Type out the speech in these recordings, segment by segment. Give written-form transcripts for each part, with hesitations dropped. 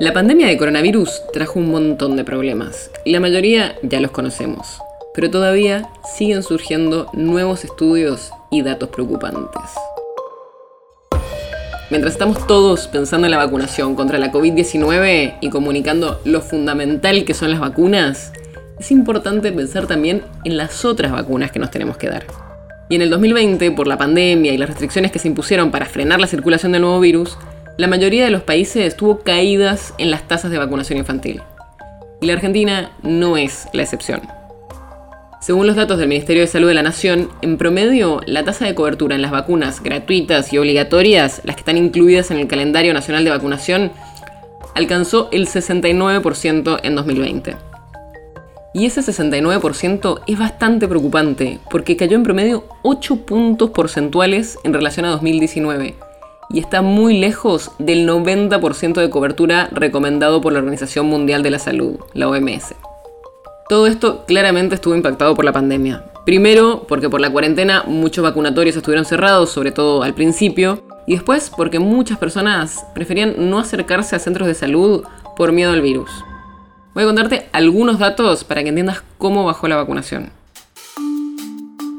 La pandemia de coronavirus trajo un montón de problemas, y la mayoría ya los conocemos, pero todavía siguen surgiendo nuevos estudios y datos preocupantes. Mientras estamos todos pensando en la vacunación contra la COVID-19 y comunicando lo fundamental que son las vacunas, es importante pensar también en las otras vacunas que nos tenemos que dar. Y en el 2020, por la pandemia y las restricciones que se impusieron para frenar la circulación del nuevo virus, la mayoría de los países tuvo caídas en las tasas de vacunación infantil. Y la Argentina no es la excepción. Según los datos del Ministerio de Salud de la Nación, en promedio, la tasa de cobertura en las vacunas gratuitas y obligatorias, las que están incluidas en el calendario nacional de vacunación, alcanzó el 69% en 2020. Y ese 69% es bastante preocupante, porque cayó en promedio 8 puntos porcentuales en relación a 2019. Y está muy lejos del 90% de cobertura recomendado por la Organización Mundial de la Salud, la OMS. Todo esto claramente estuvo impactado por la pandemia. Primero, porque por la cuarentena muchos vacunatorios estuvieron cerrados, sobre todo al principio, y después porque muchas personas preferían no acercarse a centros de salud por miedo al virus. Voy a contarte algunos datos para que entiendas cómo bajó la vacunación.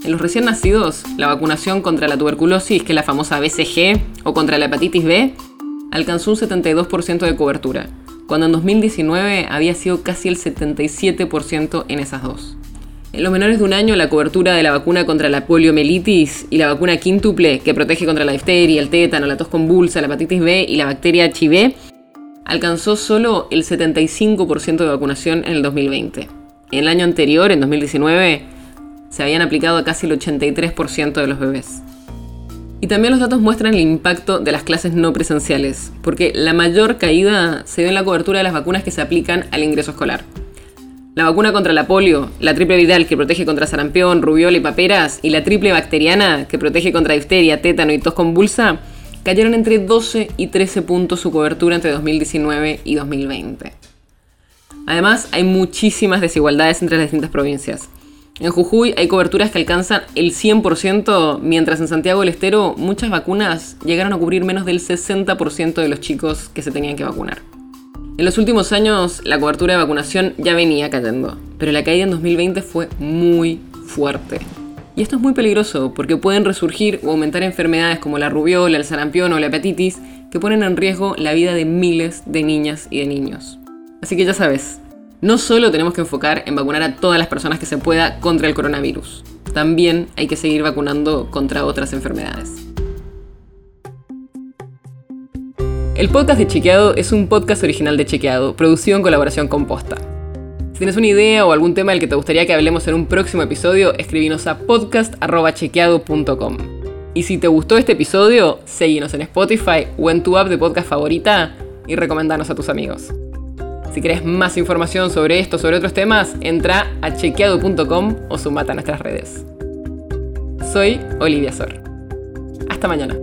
En los recién nacidos, la vacunación contra la tuberculosis, que es la famosa BCG, o contra la hepatitis B, alcanzó un 72% de cobertura, cuando en 2019 había sido casi el 77% en esas dos. En los menores de un año, la cobertura de la vacuna contra la poliomielitis y la vacuna quíntuple, que protege contra la difteria, el tétano, la tos convulsa, la hepatitis B y la bacteria HIV, alcanzó solo el 75% de vacunación en el 2020. En el año anterior, en 2019, se habían aplicado a casi el 83% de los bebés. Y también los datos muestran el impacto de las clases no presenciales, porque la mayor caída se dio en la cobertura de las vacunas que se aplican al ingreso escolar. La vacuna contra la polio, la triple viral que protege contra sarampión, rubiola y paperas, y la triple bacteriana que protege contra difteria, tétano y tos convulsa, cayeron entre 12 y 13 puntos su cobertura entre 2019 y 2020. Además, hay muchísimas desigualdades entre las distintas provincias. En Jujuy hay coberturas que alcanzan el 100%, mientras en Santiago del Estero muchas vacunas llegaron a cubrir menos del 60% de los chicos que se tenían que vacunar. En los últimos años la cobertura de vacunación ya venía cayendo, pero la caída en 2020 fue muy fuerte. Y esto es muy peligroso porque pueden resurgir o aumentar enfermedades como la rubiola, el sarampión o la hepatitis que ponen en riesgo la vida de miles de niñas y de niños. Así que ya sabes. No solo tenemos que enfocar en vacunar a todas las personas que se pueda contra el coronavirus, también hay que seguir vacunando contra otras enfermedades. El podcast de Chequeado es un podcast original de Chequeado, producido en colaboración con Posta. Si tienes una idea o algún tema del que te gustaría que hablemos en un próximo episodio, escribinos a podcast@chequeado.com. Y si te gustó este episodio, seguinos en Spotify o en tu app de podcast favorita y recomendanos a tus amigos. Si querés más información sobre esto o sobre otros temas, entra a chequeado.com o sumate a nuestras redes. Soy Olivia Sor. Hasta mañana.